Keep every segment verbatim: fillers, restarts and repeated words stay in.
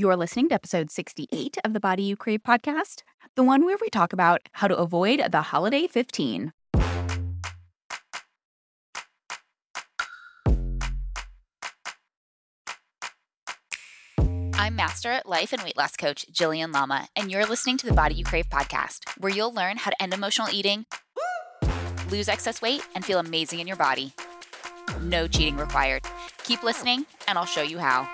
You're listening to episode sixty-eight of the Body You Crave podcast, the one where we talk about how to avoid the holiday fifteen. I'm Master Life and Weight Loss Coach Jillian Lama, and you're listening to the Body You Crave podcast, where you'll learn how to end emotional eating, lose excess weight, and feel amazing in your body. No cheating required. Keep listening, and I'll show you how.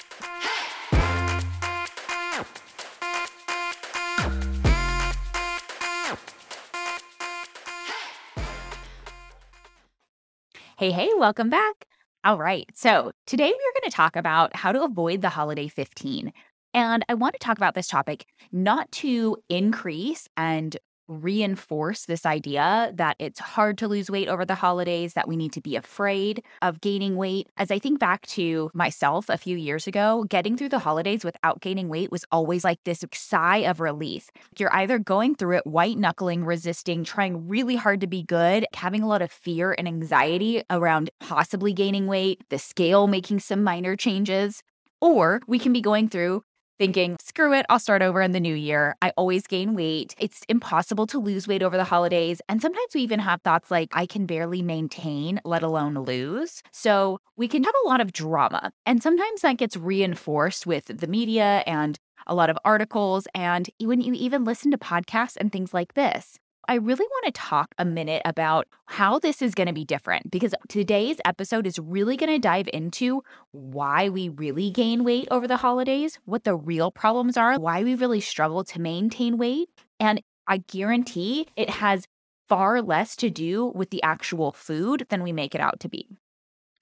Hey, hey, welcome back. All right, so today we are going to talk about how to avoid the holiday fifteen. And I want to talk about this topic not to increase and reinforce this idea that it's hard to lose weight over the holidays, that we need to be afraid of gaining weight. As I think back to myself a few years ago, getting through the holidays without gaining weight was always like this sigh of relief. You're either going through it white knuckling, resisting, trying really hard to be good, having a lot of fear and anxiety around possibly gaining weight, the scale making some minor changes, or we can be going through thinking, screw it, I'll start over in the new year. I always gain weight. It's impossible to lose weight over the holidays. And sometimes we even have thoughts like, I can barely maintain, let alone lose. So we can have a lot of drama. And sometimes that gets reinforced with the media and a lot of articles. And when you even listen to podcasts and things like this, I really want to talk a minute about how this is going to be different, because today's episode is really going to dive into why we really gain weight over the holidays, what the real problems are, why we really struggle to maintain weight. And I guarantee it has far less to do with the actual food than we make it out to be.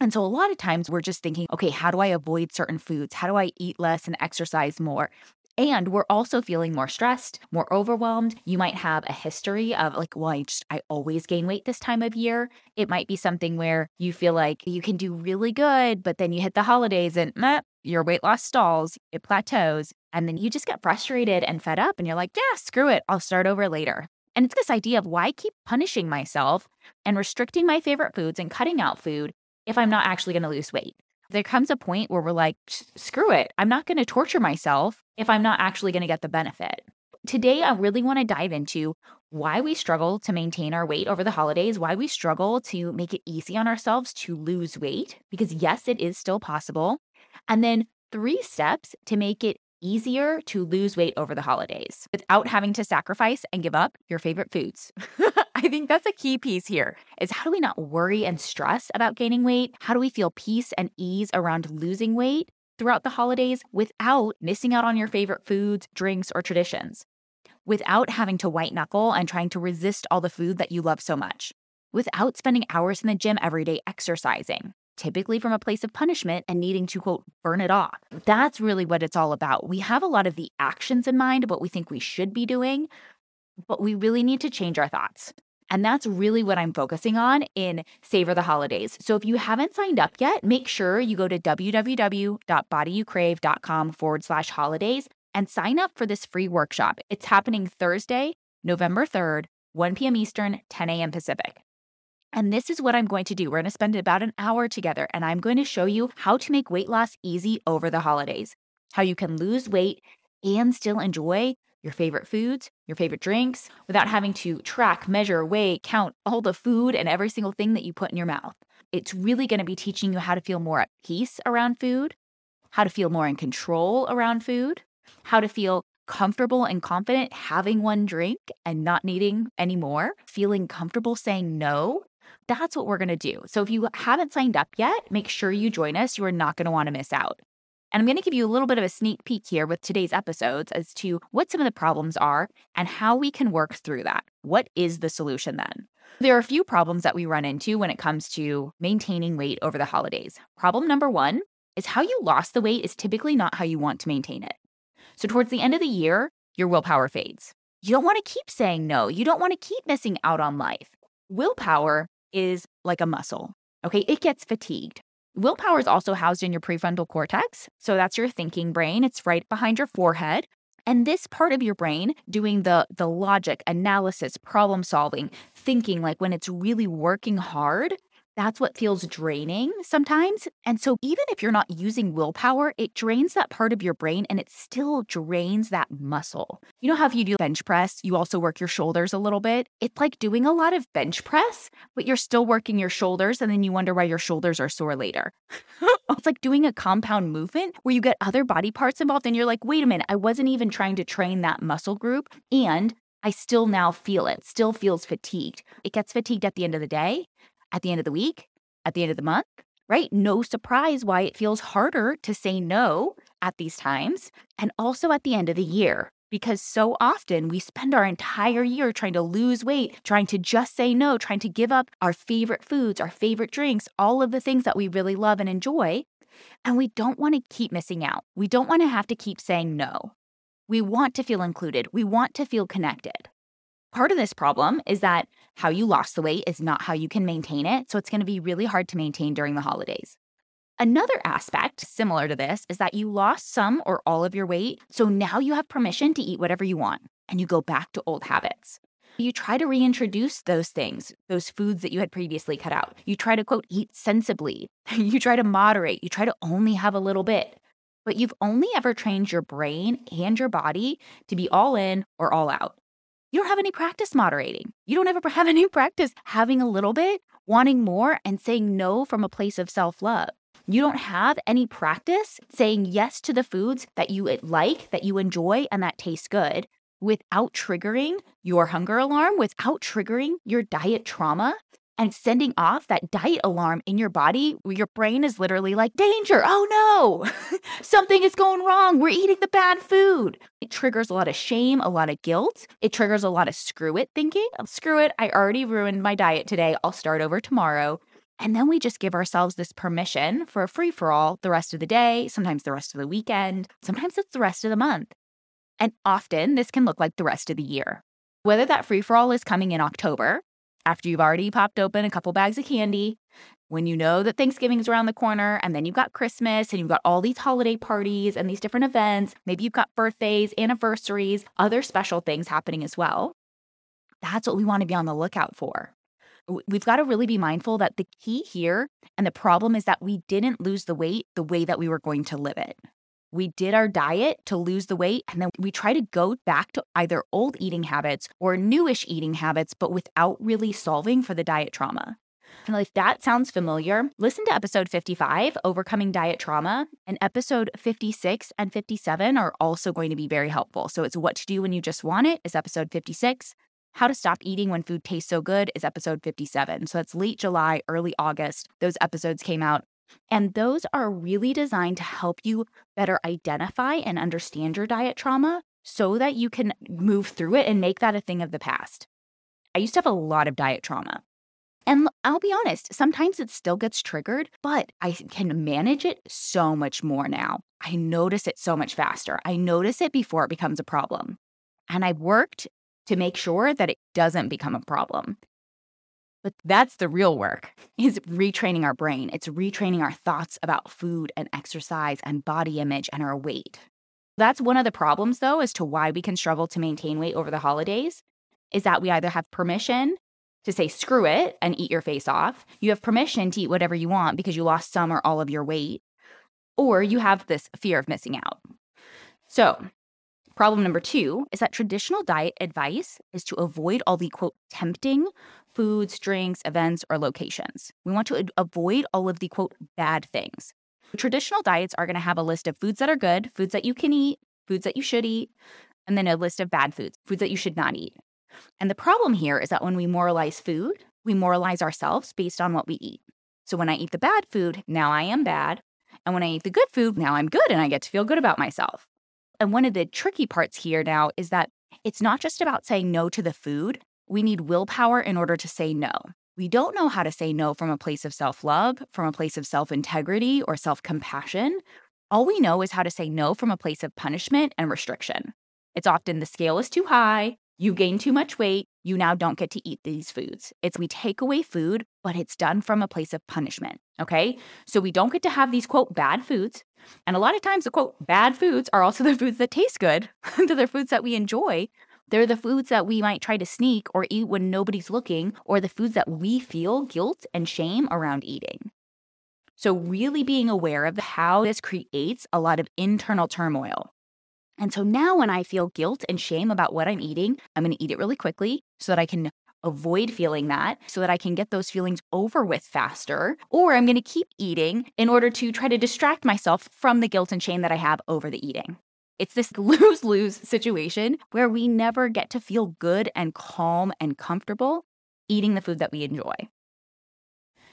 And so a lot of times we're just thinking, okay, how do I avoid certain foods? How do I eat less and exercise more? And we're also feeling more stressed, more overwhelmed. You might have a history of like, well, I just, I always gain weight this time of year. It might be something where you feel like you can do really good, but then you hit the holidays and meh, your weight loss stalls, it plateaus. And then you just get frustrated and fed up and you're like, yeah, screw it, I'll start over later. And it's this idea of why keep punishing myself and restricting my favorite foods and cutting out food if I'm not actually going to lose weight. There comes a point where we're like, screw it. I'm not going to torture myself if I'm not actually going to get the benefit. Today, I really want to dive into why we struggle to maintain our weight over the holidays, why we struggle to make it easy on ourselves to lose weight, because yes, it is still possible. And then three steps to make it easier to lose weight over the holidays without having to sacrifice and give up your favorite foods. I think that's a key piece here is how do we not worry and stress about gaining weight? How do we feel peace and ease around losing weight throughout the holidays without missing out on your favorite foods, drinks, or traditions? Without having to white knuckle and trying to resist all the food that you love so much? Without spending hours in the gym every day exercising? Typically from a place of punishment and needing to, quote, burn it off. That's really what it's all about. We have a lot of the actions in mind, what we think we should be doing, but we really need to change our thoughts. And that's really what I'm focusing on in Savor the Holidays. So if you haven't signed up yet, make sure you go to www.bodyyoucrave.com forward slash holidays and sign up for this free workshop. It's happening Thursday, November third, one p.m. Eastern, ten a.m. Pacific. And this is what I'm going to do. We're going to spend about an hour together, and I'm going to show you how to make weight loss easy over the holidays, how you can lose weight and still enjoy your favorite foods, your favorite drinks, without having to track, measure, weigh, count all the food and every single thing that you put in your mouth. It's really going to be teaching you how to feel more at peace around food, how to feel more in control around food, how to feel comfortable and confident having one drink and not needing any more, feeling comfortable saying no. That's what we're going to do. So if you haven't signed up yet, make sure you join us. You are not going to want to miss out. And I'm going to give you a little bit of a sneak peek here with today's episodes as to what some of the problems are and how we can work through that. What is the solution then? There are a few problems that we run into when it comes to maintaining weight over the holidays. Problem number one is how you lost the weight is typically not how you want to maintain it. So towards the end of the year, your willpower fades. You don't want to keep saying no. You don't want to keep missing out on life. Willpower is like a muscle, okay? It gets fatigued. Willpower is also housed in your prefrontal cortex. So that's your thinking brain. It's right behind your forehead. And this part of your brain doing the, the logic, analysis, problem solving, thinking, like when it's really working hard, That's what feels draining sometimes. And so, even if you're not using willpower, it drains that part of your brain and it still drains that muscle. You know how if you do bench press, you also work your shoulders a little bit? It's like doing a lot of bench press, but you're still working your shoulders, and then you wonder why your shoulders are sore later. It's like doing a compound movement where you get other body parts involved and you're like, wait a minute, I wasn't even trying to train that muscle group. And I still now feel it, still feels fatigued. It gets fatigued at the end of the day, at the end of the week, at the end of the month, right? No surprise why it feels harder to say no at these times, and also at the end of the year, because so often we spend our entire year trying to lose weight, trying to just say no, trying to give up our favorite foods, our favorite drinks, all of the things that we really love and enjoy, and we don't want to keep missing out. We don't want to have to keep saying no. We want to feel included. We want to feel connected. Part of this problem is that how you lost the weight is not how you can maintain it, so it's going to be really hard to maintain during the holidays. Another aspect similar to this is that you lost some or all of your weight, so now you have permission to eat whatever you want, and you go back to old habits. You try to reintroduce those things, those foods that you had previously cut out. You try to, quote, eat sensibly. You try to moderate. You try to only have a little bit. But you've only ever trained your brain and your body to be all in or all out. You don't have any practice moderating. You don't ever have any practice having a little bit, wanting more, and saying no from a place of self-love. You don't have any practice saying yes to the foods that you like, that you enjoy, and that taste good without triggering your hunger alarm, without triggering your diet trauma, and sending off that diet alarm in your body where your brain is literally like, danger, oh no, something is going wrong, we're eating the bad food. It triggers a lot of shame, a lot of guilt. It triggers a lot of screw it thinking. Screw it, I already ruined my diet today, I'll start over tomorrow. And then we just give ourselves this permission for a free-for-all the rest of the day, sometimes the rest of the weekend, sometimes it's the rest of the month. And often this can look like the rest of the year. Whether that free-for-all is coming in October, after you've already popped open a couple bags of candy, when you know that Thanksgiving is around the corner, and then you've got Christmas, and you've got all these holiday parties and these different events, maybe you've got birthdays, anniversaries, other special things happening as well. That's what we want to be on the lookout for. We've got to really be mindful that the key here and the problem is that we didn't lose the weight the way that we were going to live it. We did our diet to lose the weight, and then we try to go back to either old eating habits or newish eating habits, but without really solving for the diet trauma. And if that sounds familiar, listen to episode fifty-five, Overcoming Diet Trauma, and episode fifty-six and fifty-seven are also going to be very helpful. So it's What to Do When You Just Want It is episode fifty-six. How to Stop Eating When Food Tastes So Good is episode fifty-seven. So that's late July, early August. Those episodes came out. And those are really designed to help you better identify and understand your diet trauma so that you can move through it and make that a thing of the past. I used to have a lot of diet trauma. And I'll be honest, sometimes it still gets triggered, but I can manage it so much more now. I notice it so much faster. I notice it before it becomes a problem. And I've worked to make sure that it doesn't become a problem. But that's the real work, is retraining our brain. It's retraining our thoughts about food and exercise and body image and our weight. That's one of the problems, though, as to why we can struggle to maintain weight over the holidays, is that we either have permission to say, screw it, and eat your face off. You have permission to eat whatever you want because you lost some or all of your weight, or you have this fear of missing out. So problem number two is that traditional diet advice is to avoid all the, quote, tempting foods, drinks, events, or locations. We want to avoid all of the, quote, bad things. Traditional diets are going to have a list of foods that are good, foods that you can eat, foods that you should eat, and then a list of bad foods, foods that you should not eat. And the problem here is that when we moralize food, we moralize ourselves based on what we eat. So when I eat the bad food, now I am bad. And when I eat the good food, now I'm good and I get to feel good about myself. And one of the tricky parts here now is that it's not just about saying no to the food. We need willpower in order to say no. We don't know how to say no from a place of self-love, from a place of self-integrity or self-compassion. All we know is how to say no from a place of punishment and restriction. It's often the scale is too high, you gain too much weight, you now don't get to eat these foods. It's we take away food, but it's done from a place of punishment, okay? So we don't get to have these, quote, bad foods. And a lot of times the, quote, bad foods are also the foods that taste good. They're the foods that we enjoy. They're the foods that we might try to sneak or eat when nobody's looking, or the foods that we feel guilt and shame around eating. So really being aware of how this creates a lot of internal turmoil. And so now when I feel guilt and shame about what I'm eating, I'm going to eat it really quickly so that I can avoid feeling that, so that I can get those feelings over with faster, or I'm going to keep eating in order to try to distract myself from the guilt and shame that I have over the eating. It's this lose-lose situation where we never get to feel good and calm and comfortable eating the food that we enjoy.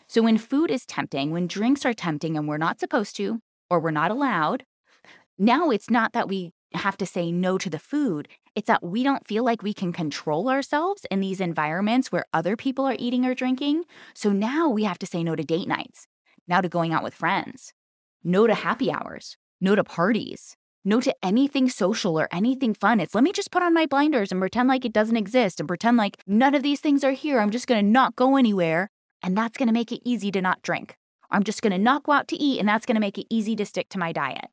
So when food is tempting, when drinks are tempting and we're not supposed to, or we're not allowed, now it's not that we have to say no to the food. It's that we don't feel like we can control ourselves in these environments where other people are eating or drinking. So now we have to say no to date nights, now to going out with friends, no to happy hours, no to parties, no to anything social or anything fun. It's let me just put on my blinders and pretend like it doesn't exist and pretend like none of these things are here. I'm just going to not go anywhere, and that's going to make it easy to not drink. I'm just going to not go out to eat, and that's going to make it easy to stick to my diet.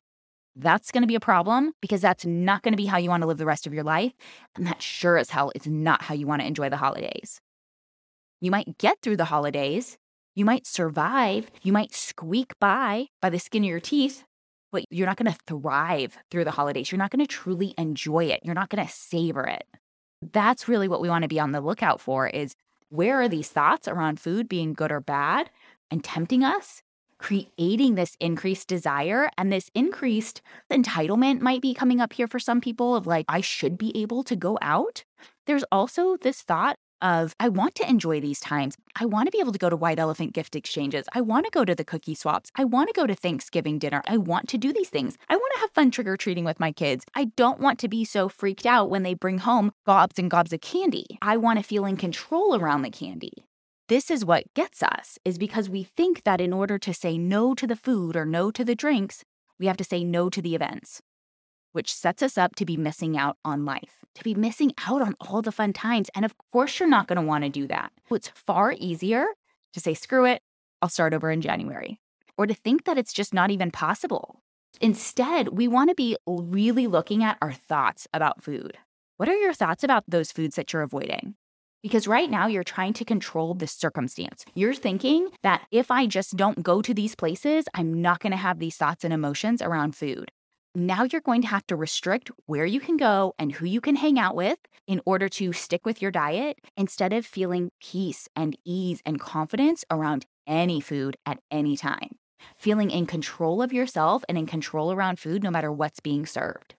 That's going to be a problem because that's not going to be how you want to live the rest of your life. And that sure as hell is not how you want to enjoy the holidays. You might get through the holidays. You might survive. You might squeak by by the skin of your teeth. But you're not going to thrive through the holidays. You're not going to truly enjoy it. You're not going to savor it. That's really what we want to be on the lookout for, is where are these thoughts around food being good or bad and tempting us, creating this increased desire and this increased entitlement might be coming up here for some people of like, I should be able to go out. There's also this thought of, I want to enjoy these times. I want to be able to go to white elephant gift exchanges. I want to go to the cookie swaps. I want to go to Thanksgiving dinner. I want to do these things. I want to have fun trick-or-treating with my kids. I don't want to be so freaked out when they bring home gobs and gobs of candy. I want to feel in control around the candy. This is what gets us, is because we think that in order to say no to the food or no to the drinks, we have to say no to the events, which sets us up to be missing out on life, to be missing out on all the fun times. And of course, you're not going to want to do that. It's far easier to say, screw it, I'll start over in January, or to think that it's just not even possible. Instead, we want to be really looking at our thoughts about food. What are your thoughts about those foods that you're avoiding? Because right now you're trying to control the circumstance. You're thinking that if I just don't go to these places, I'm not going to have these thoughts and emotions around food. Now you're going to have to restrict where you can go and who you can hang out with in order to stick with your diet, instead of feeling peace and ease and confidence around any food at any time. Feeling in control of yourself and in control around food no matter what's being served.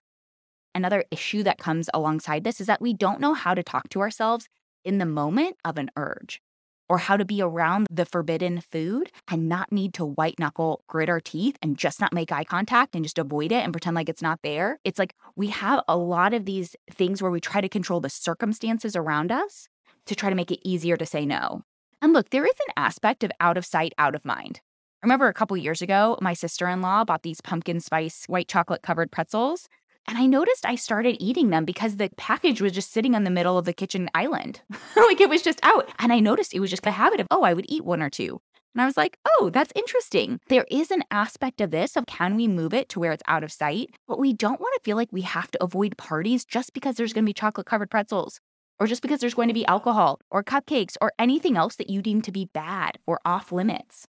Another issue that comes alongside this is that we don't know how to talk to ourselves in the moment of an urge, or how to be around the forbidden food and not need to white knuckle, grit our teeth, and just not make eye contact and just avoid it and pretend like it's not there. It's like we have a lot of these things where we try to control the circumstances around us to try to make it easier to say no. And look, there is an aspect of out of sight, out of mind. I remember a couple years ago, my sister-in-law bought these pumpkin spice white chocolate covered pretzels. And I noticed I started eating them because the package was just sitting on the middle of the kitchen island. Like it was just out. And I noticed it was just a habit of, oh, I would eat one or two. And I was like, oh, that's interesting. There is an aspect of this of, can we move it to where it's out of sight? But we don't want to feel like we have to avoid parties just because there's going to be chocolate covered pretzels, or just because there's going to be alcohol or cupcakes or anything else that you deem to be bad or off limits.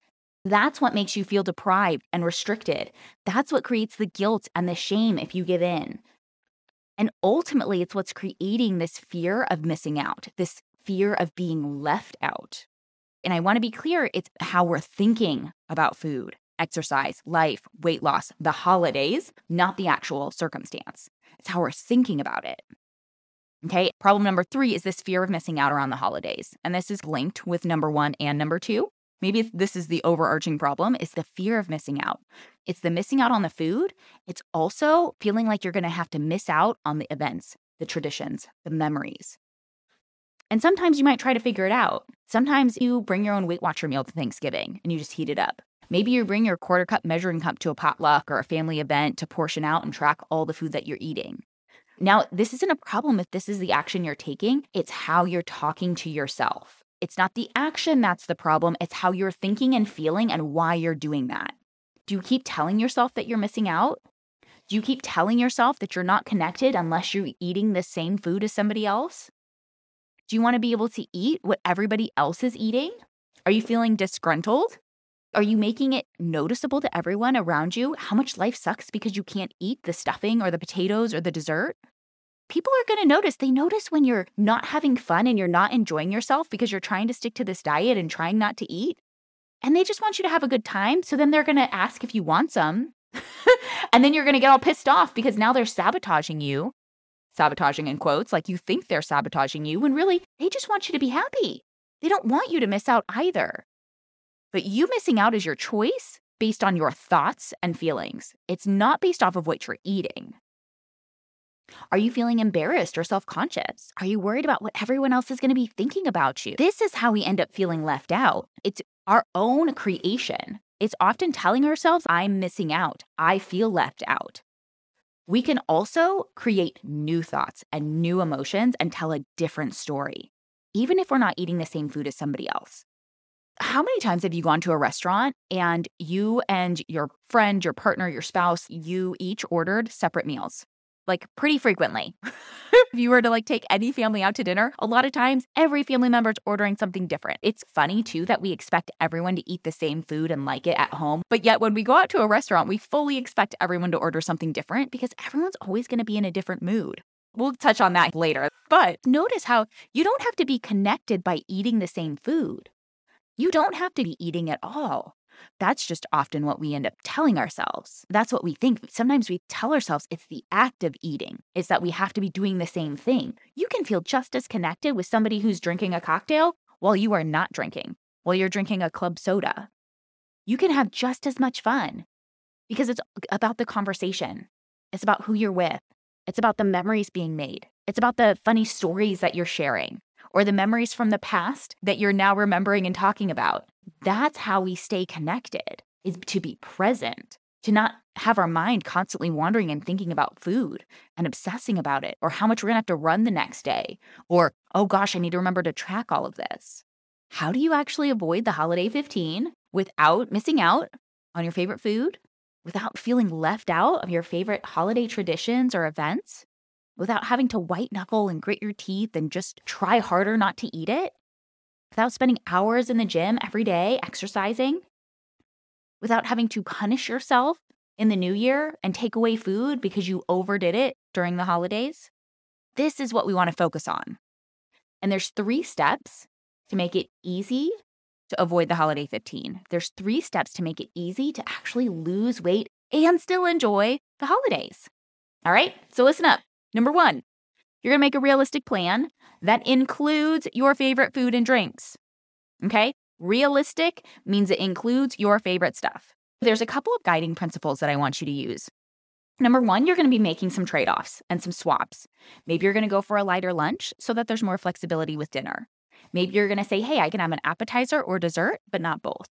That's what makes you feel deprived and restricted. That's what creates the guilt and the shame if you give in. And ultimately, it's what's creating this fear of missing out, this fear of being left out. And I want to be clear, it's how we're thinking about food, exercise, life, weight loss, the holidays, not the actual circumstance. It's how we're thinking about it. Okay, problem number three is this fear of missing out around the holidays. And this is linked with number one and number two. Maybe this is the overarching problem, is the fear of missing out. It's the missing out on the food. It's also feeling like you're going to have to miss out on the events, the traditions, the memories. And sometimes you might try to figure it out. Sometimes you bring your own Weight Watcher meal to Thanksgiving and you just heat it up. Maybe you bring your quarter cup measuring cup to a potluck or a family event to portion out and track all the food that you're eating. Now, this isn't a problem if this is the action you're taking. It's how you're talking to yourself. It's not the action that's the problem. It's how you're thinking and feeling and why you're doing that. Do you keep telling yourself that you're missing out? Do you keep telling yourself that you're not connected unless you're eating the same food as somebody else? Do you want to be able to eat what everybody else is eating? Are you feeling disgruntled? Are you making it noticeable to everyone around you how much life sucks because you can't eat the stuffing or the potatoes or the dessert? People are going to notice. They notice when you're not having fun and you're not enjoying yourself because you're trying to stick to this diet and trying not to eat. And they just want you to have a good time. So then they're going to ask if you want some. And then you're going to get all pissed off because now they're sabotaging you. Sabotaging in quotes, like you think they're sabotaging you when really they just want you to be happy. They don't want you to miss out either. But you missing out is your choice based on your thoughts and feelings. It's not based off of what you're eating. Are you feeling embarrassed or self-conscious? Are you worried about what everyone else is going to be thinking about you? This is how we end up feeling left out. It's our own creation. It's often telling ourselves, I'm missing out. I feel left out. We can also create new thoughts and new emotions and tell a different story, even if we're not eating the same food as somebody else. How many times have you gone to a restaurant and you and your friend, your partner, your spouse, you each ordered separate meals? Like pretty frequently. If you were to like take any family out to dinner, a lot of times every family member is ordering something different. It's funny too that we expect everyone to eat the same food and like it at home. But yet when we go out to a restaurant, we fully expect everyone to order something different because everyone's always going to be in a different mood. We'll touch on that later. But notice how you don't have to be connected by eating the same food. You don't have to be eating at all. That's just often what we end up telling ourselves. That's what we think. Sometimes we tell ourselves it's the act of eating. It's that we have to be doing the same thing. You can feel just as connected with somebody who's drinking a cocktail while you are not drinking, while you're drinking a club soda. You can have just as much fun because it's about the conversation. It's about who you're with. It's about the memories being made. It's about the funny stories that you're sharing, or the memories from the past that you're now remembering and talking about. That's how we stay connected, is to be present, to not have our mind constantly wandering and thinking about food and obsessing about it, or how much we're going to have to run the next day, or, oh gosh, I need to remember to track all of this. How do you actually avoid the holiday fifteen without missing out on your favorite food, without feeling left out of your favorite holiday traditions or events? Without having to white knuckle and grit your teeth and just try harder not to eat it? Without spending hours in the gym every day exercising? Without having to punish yourself in the new year and take away food because you overdid it during the holidays? This is what we want to focus on. And there's three steps to make it easy to avoid the holiday fifteen. There's three steps to make it easy to actually lose weight and still enjoy the holidays. All right, so listen up. Number one, you're going to make a realistic plan that includes your favorite food and drinks, okay? Realistic means it includes your favorite stuff. There's a couple of guiding principles that I want you to use. Number one, you're going to be making some trade-offs and some swaps. Maybe you're going to go for a lighter lunch so that there's more flexibility with dinner. Maybe you're going to say, hey, I can have an appetizer or dessert, but not both.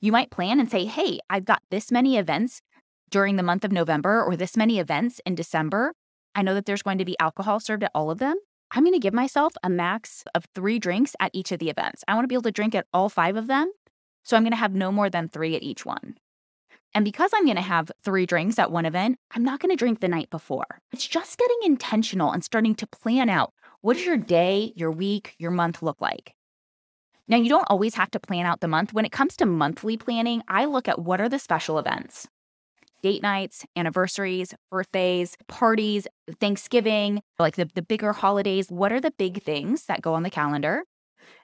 You might plan and say, hey, I've got this many events during the month of November or this many events in December. I know that there's going to be alcohol served at all of them. I'm going to give myself a max of three drinks at each of the events. I want to be able to drink at all five of them, so I'm going to have no more than three at each one. And because I'm going to have three drinks at one event, I'm not going to drink the night before. It's just getting intentional and starting to plan out, what does your day, your week, your month look like? Now, you don't always have to plan out the month. When it comes to monthly planning, I look at what are the special events. Date nights, anniversaries, birthdays, parties, Thanksgiving, like the, the bigger holidays. What are the big things that go on the calendar?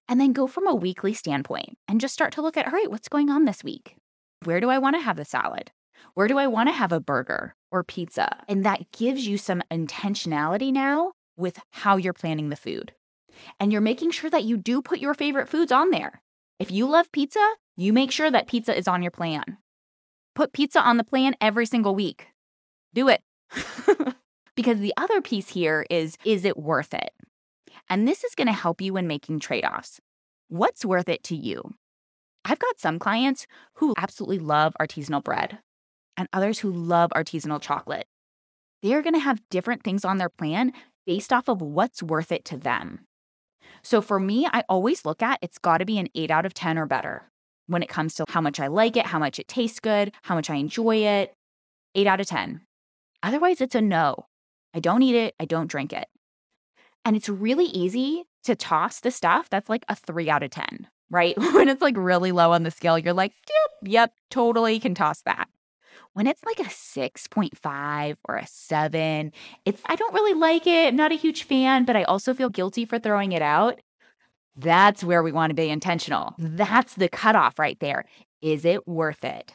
And then go from a weekly standpoint and just start to look at, all right, what's going on this week? Where do I want to have a salad? Where do I want to have a burger or pizza? And that gives you some intentionality now with how you're planning the food. And you're making sure that you do put your favorite foods on there. If you love pizza, you make sure that pizza is on your plan. Put pizza on the plan every single week. Do it. Because the other piece here is, is it worth it? And this is going to help you in making trade-offs. What's worth it to you? I've got some clients who absolutely love artisanal bread and others who love artisanal chocolate. They're going to have different things on their plan based off of what's worth it to them. So for me, I always look at, it's got to be an eight out of ten or better. When it comes to how much I like it, how much it tastes good, how much I enjoy it, eight out of ten. Otherwise, it's a no. I don't eat it. I don't drink it. And it's really easy to toss the stuff that's like a three out of ten, right? When it's like really low on the scale, you're like, yep, yep, totally can toss that. When it's like a six point five or a seven, it's I don't really like it. I'm not a huge fan, but I also feel guilty for throwing it out. That's where we want to be intentional. That's the cutoff right there. Is it worth it?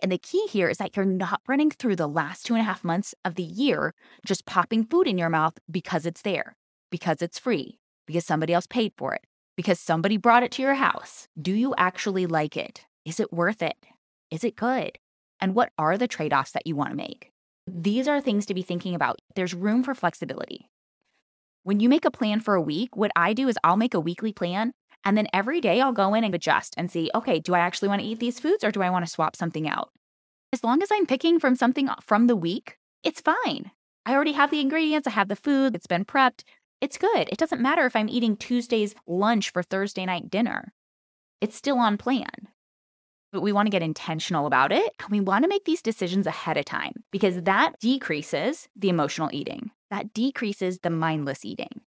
And the key here is that you're not running through the last two and a half months of the year just popping food in your mouth because it's there, because it's free, because somebody else paid for it, because somebody brought it to your house. Do you actually like it? Is it worth it? Is it good? And what are the trade-offs that you want to make? These are things to be thinking about. There's room for flexibility. When you make a plan for a week, what I do is I'll make a weekly plan. And then every day I'll go in and adjust and see, okay, do I actually want to eat these foods or do I want to swap something out? As long as I'm picking from something from the week, it's fine. I already have the ingredients. I have the food. It's been prepped. It's good. It doesn't matter if I'm eating Tuesday's lunch for Thursday night dinner. It's still on plan. But we want to get intentional about it. We want to make these decisions ahead of time because that decreases the emotional eating. That decreases the mindless eating.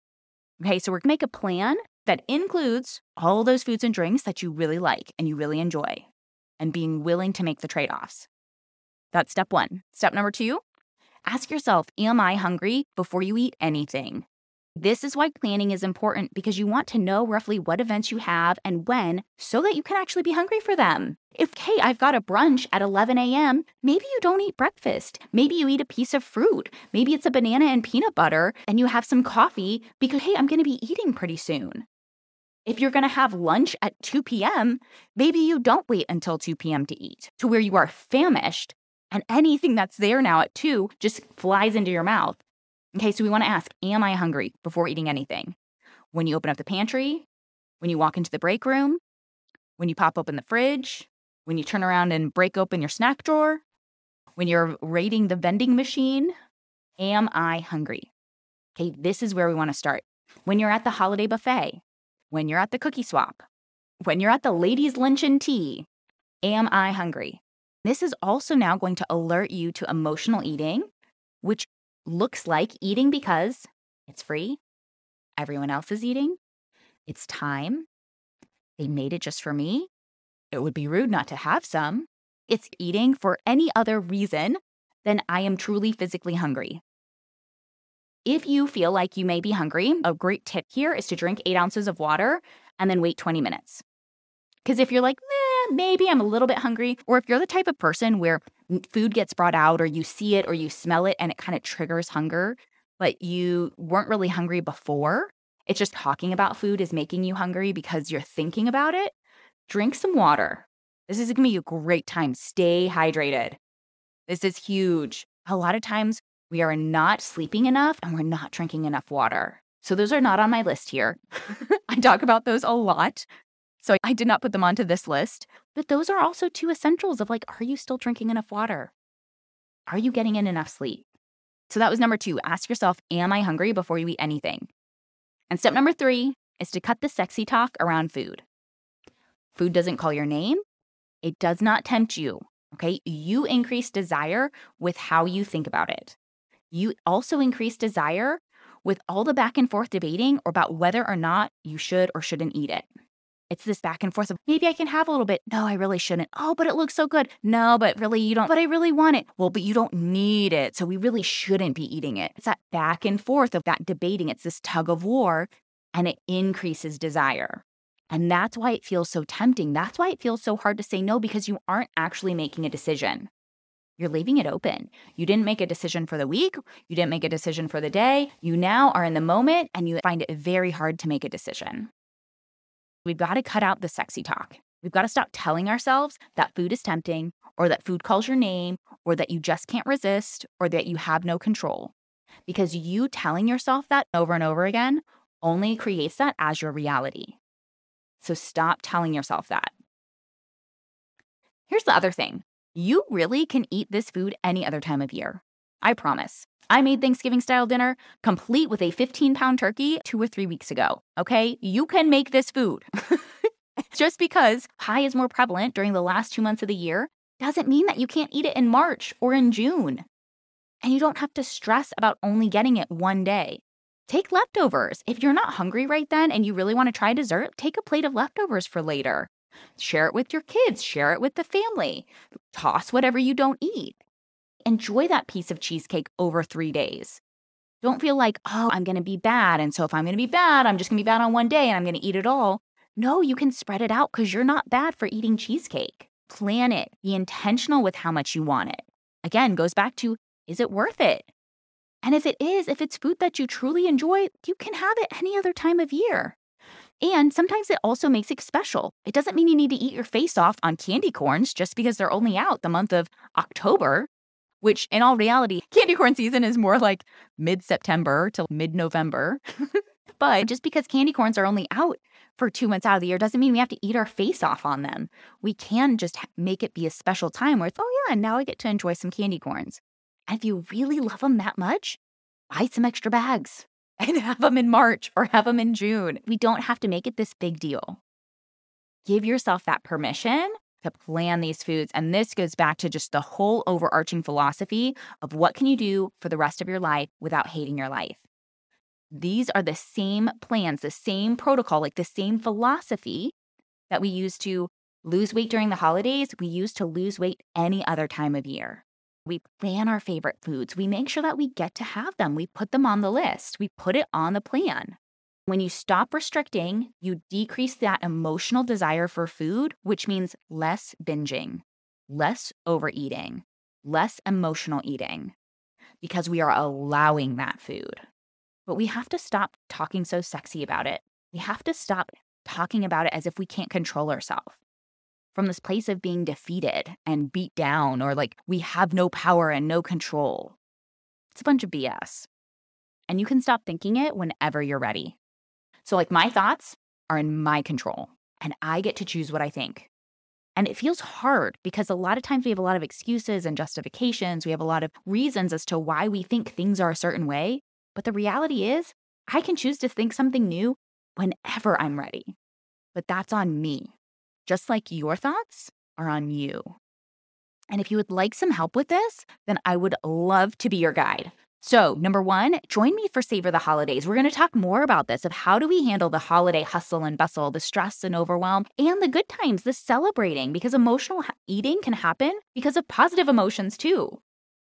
Okay, so we're going to make a plan that includes all those foods and drinks that you really like and you really enjoy and being willing to make the trade-offs. That's step one. Step number two, ask yourself, am I hungry before you eat anything? This is why planning is important because you want to know roughly what events you have and when so that you can actually be hungry for them. If, hey, I've got a brunch at eleven a.m., maybe you don't eat breakfast. Maybe you eat a piece of fruit. Maybe it's a banana and peanut butter and you have some coffee because, hey, I'm going to be eating pretty soon. If you're going to have lunch at two p.m., maybe you don't wait until two p.m. to eat, to where you are famished, and anything that's there now at two just flies into your mouth. Okay, so we want to ask, am I hungry before eating anything? When you open up the pantry, when you walk into the break room, when you pop open the fridge, when you turn around and break open your snack drawer, when you're raiding the vending machine, am I hungry? Okay, this is where we want to start. When you're at the holiday buffet, when you're at the cookie swap, when you're at the ladies' lunch and tea, am I hungry? This is also now going to alert you to emotional eating, which looks like eating because it's free, everyone else is eating, it's time, they made it just for me, it would be rude not to have some. It's eating for any other reason than I am truly physically hungry. If you feel like you may be hungry, a great tip here is to drink eight ounces of water and then wait twenty minutes. Because if you're like, eh, maybe I'm a little bit hungry, or if you're the type of person where food gets brought out or you see it or you smell it and it kind of triggers hunger, but you weren't really hungry before, it's just talking about food is making you hungry because you're thinking about it, drink some water. This is going to be a great time. Stay hydrated. This is huge. A lot of times, we are not sleeping enough and we're not drinking enough water. So those are not on my list here. I talk about those a lot. So I did not put them onto this list. But those are also two essentials of like, are you still drinking enough water? Are you getting in enough sleep? So that was number two. Ask yourself, am I hungry before you eat anything? And step number three is to cut the sexy talk around food. Food doesn't call your name. It does not tempt you. Okay. You increase desire with how you think about it. You also increase desire with all the back and forth debating about whether or not you should or shouldn't eat it. It's this back and forth of maybe I can have a little bit. No, I really shouldn't. Oh, but it looks so good. No, but really you don't. But I really want it. Well, but you don't need it. So we really shouldn't be eating it. It's that back and forth of that debating. It's this tug of war and it increases desire. And that's why it feels so tempting. That's why it feels so hard to say no because you aren't actually making a decision. You're leaving it open. You didn't make a decision for the week. You didn't make a decision for the day. You now are in the moment and you find it very hard to make a decision. We've got to cut out the sexy talk. We've got to stop telling ourselves that food is tempting or that food calls your name or that you just can't resist or that you have no control. Because you telling yourself that over and over again only creates that as your reality. So stop telling yourself that. Here's the other thing. You really can eat this food any other time of year. I promise. I made Thanksgiving-style dinner complete with a fifteen-pound turkey two or three weeks ago, okay? You can make this food. Just because pie is more prevalent during the last two months of the year doesn't mean that you can't eat it in March or in June. and you don't have to stress about only getting it one day. Take leftovers. If you're not hungry right then and you really want to try dessert, take a plate of leftovers for later. Share it with your kids. Share it with the family. Toss whatever you don't eat. Enjoy that piece of cheesecake over three days. Don't feel like, oh, I'm going to be bad. And so if I'm going to be bad, I'm just going to be bad on one day and I'm going to eat it all. No, you can spread it out because you're not bad for eating cheesecake. Plan it. Be intentional with how much you want it. Again, goes back to, is it worth it? And if it is, if it's food that you truly enjoy, you can have it any other time of year. And sometimes it also makes it special. It doesn't mean you need to eat your face off on candy corns just because they're only out the month of October, which in all reality, candy corn season is more like mid-September to mid-November. But just because candy corns are only out for two months out of the year doesn't mean we have to eat our face off on them. We can just make it be a special time where it's, oh yeah, and now I get to enjoy some candy corns. And if you really love them that much, buy some extra bags and have them in March or have them in June. We don't have to make it this big deal. Give yourself that permission to plan these foods. And this goes back to just the whole overarching philosophy of what can you do for the rest of your life without hating your life. These are the same plans, the same protocol, like the same philosophy that we use to lose weight during the holidays, we use to lose weight any other time of year. We plan our favorite foods. We make sure that we get to have them. We put them on the list. We put it on the plan. When you stop restricting, you decrease that emotional desire for food, which means less binging, less overeating, less emotional eating, because we are allowing that food. But we have to stop talking so sexy about it. We have to stop talking about it as if we can't control ourselves. From this place of being defeated and beat down or like we have no power and no control. It's a bunch of B S. And you can stop thinking it whenever you're ready. So like my thoughts are in my control and I get to choose what I think. And it feels hard because a lot of times we have a lot of excuses and justifications. We have a lot of reasons as to why we think things are a certain way. But the reality is I can choose to think something new whenever I'm ready. But that's on me. Just like your thoughts are on you. And if you would like some help with this, then I would love to be your guide. So number one, join me for Savor the Holidays. We're going to talk more about this, of how do we handle the holiday hustle and bustle, the stress and overwhelm, and the good times, the celebrating, because emotional eating can happen because of positive emotions too.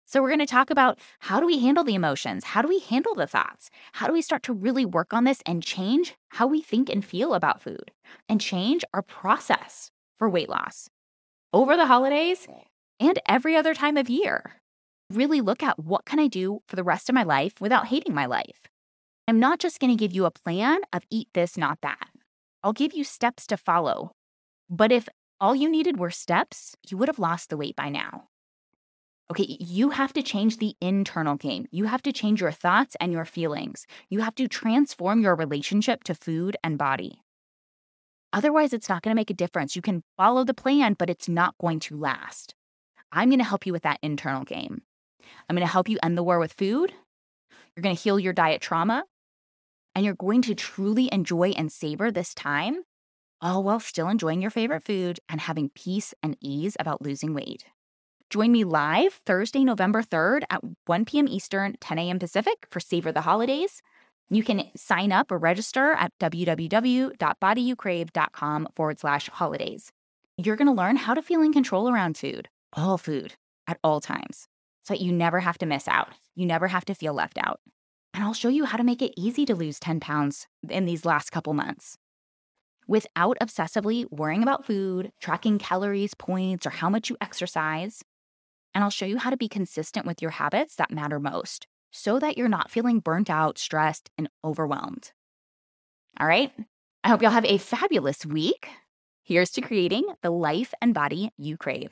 So we're going to talk about how do we handle the emotions? How do we handle the thoughts? How do we start to really work on this and change how we think and feel about food and change our process for weight loss over the holidays and every other time of year? Really look at what can I do for the rest of my life without hating my life? I'm not just going to give you a plan of eat this, not that. I'll give you steps to follow. But if all you needed were steps, you would have lost the weight by now. Okay, you have to change the internal game. You have to change your thoughts and your feelings. You have to transform your relationship to food and body. Otherwise, it's not going to make a difference. You can follow the plan, but it's not going to last. I'm going to help you with that internal game. I'm going to help you end the war with food. You're going to heal your diet trauma. And you're going to truly enjoy and savor this time, all while still enjoying your favorite food and having peace and ease about losing weight. Join me live Thursday, November third at one p.m. Eastern, ten a.m. Pacific for Savor the Holidays. You can sign up or register at www.bodyyoucrave.com forward slash holidays. You're going to learn how to feel in control around food, all food, at all times, so that you never have to miss out. You never have to feel left out. And I'll show you how to make it easy to lose ten pounds in these last couple months. Without obsessively worrying about food, tracking calories, points, or how much you exercise. And I'll show you how to be consistent with your habits that matter most so that you're not feeling burnt out, stressed, and overwhelmed. All right, I hope y'all have a fabulous week. Here's to creating the life and body you crave.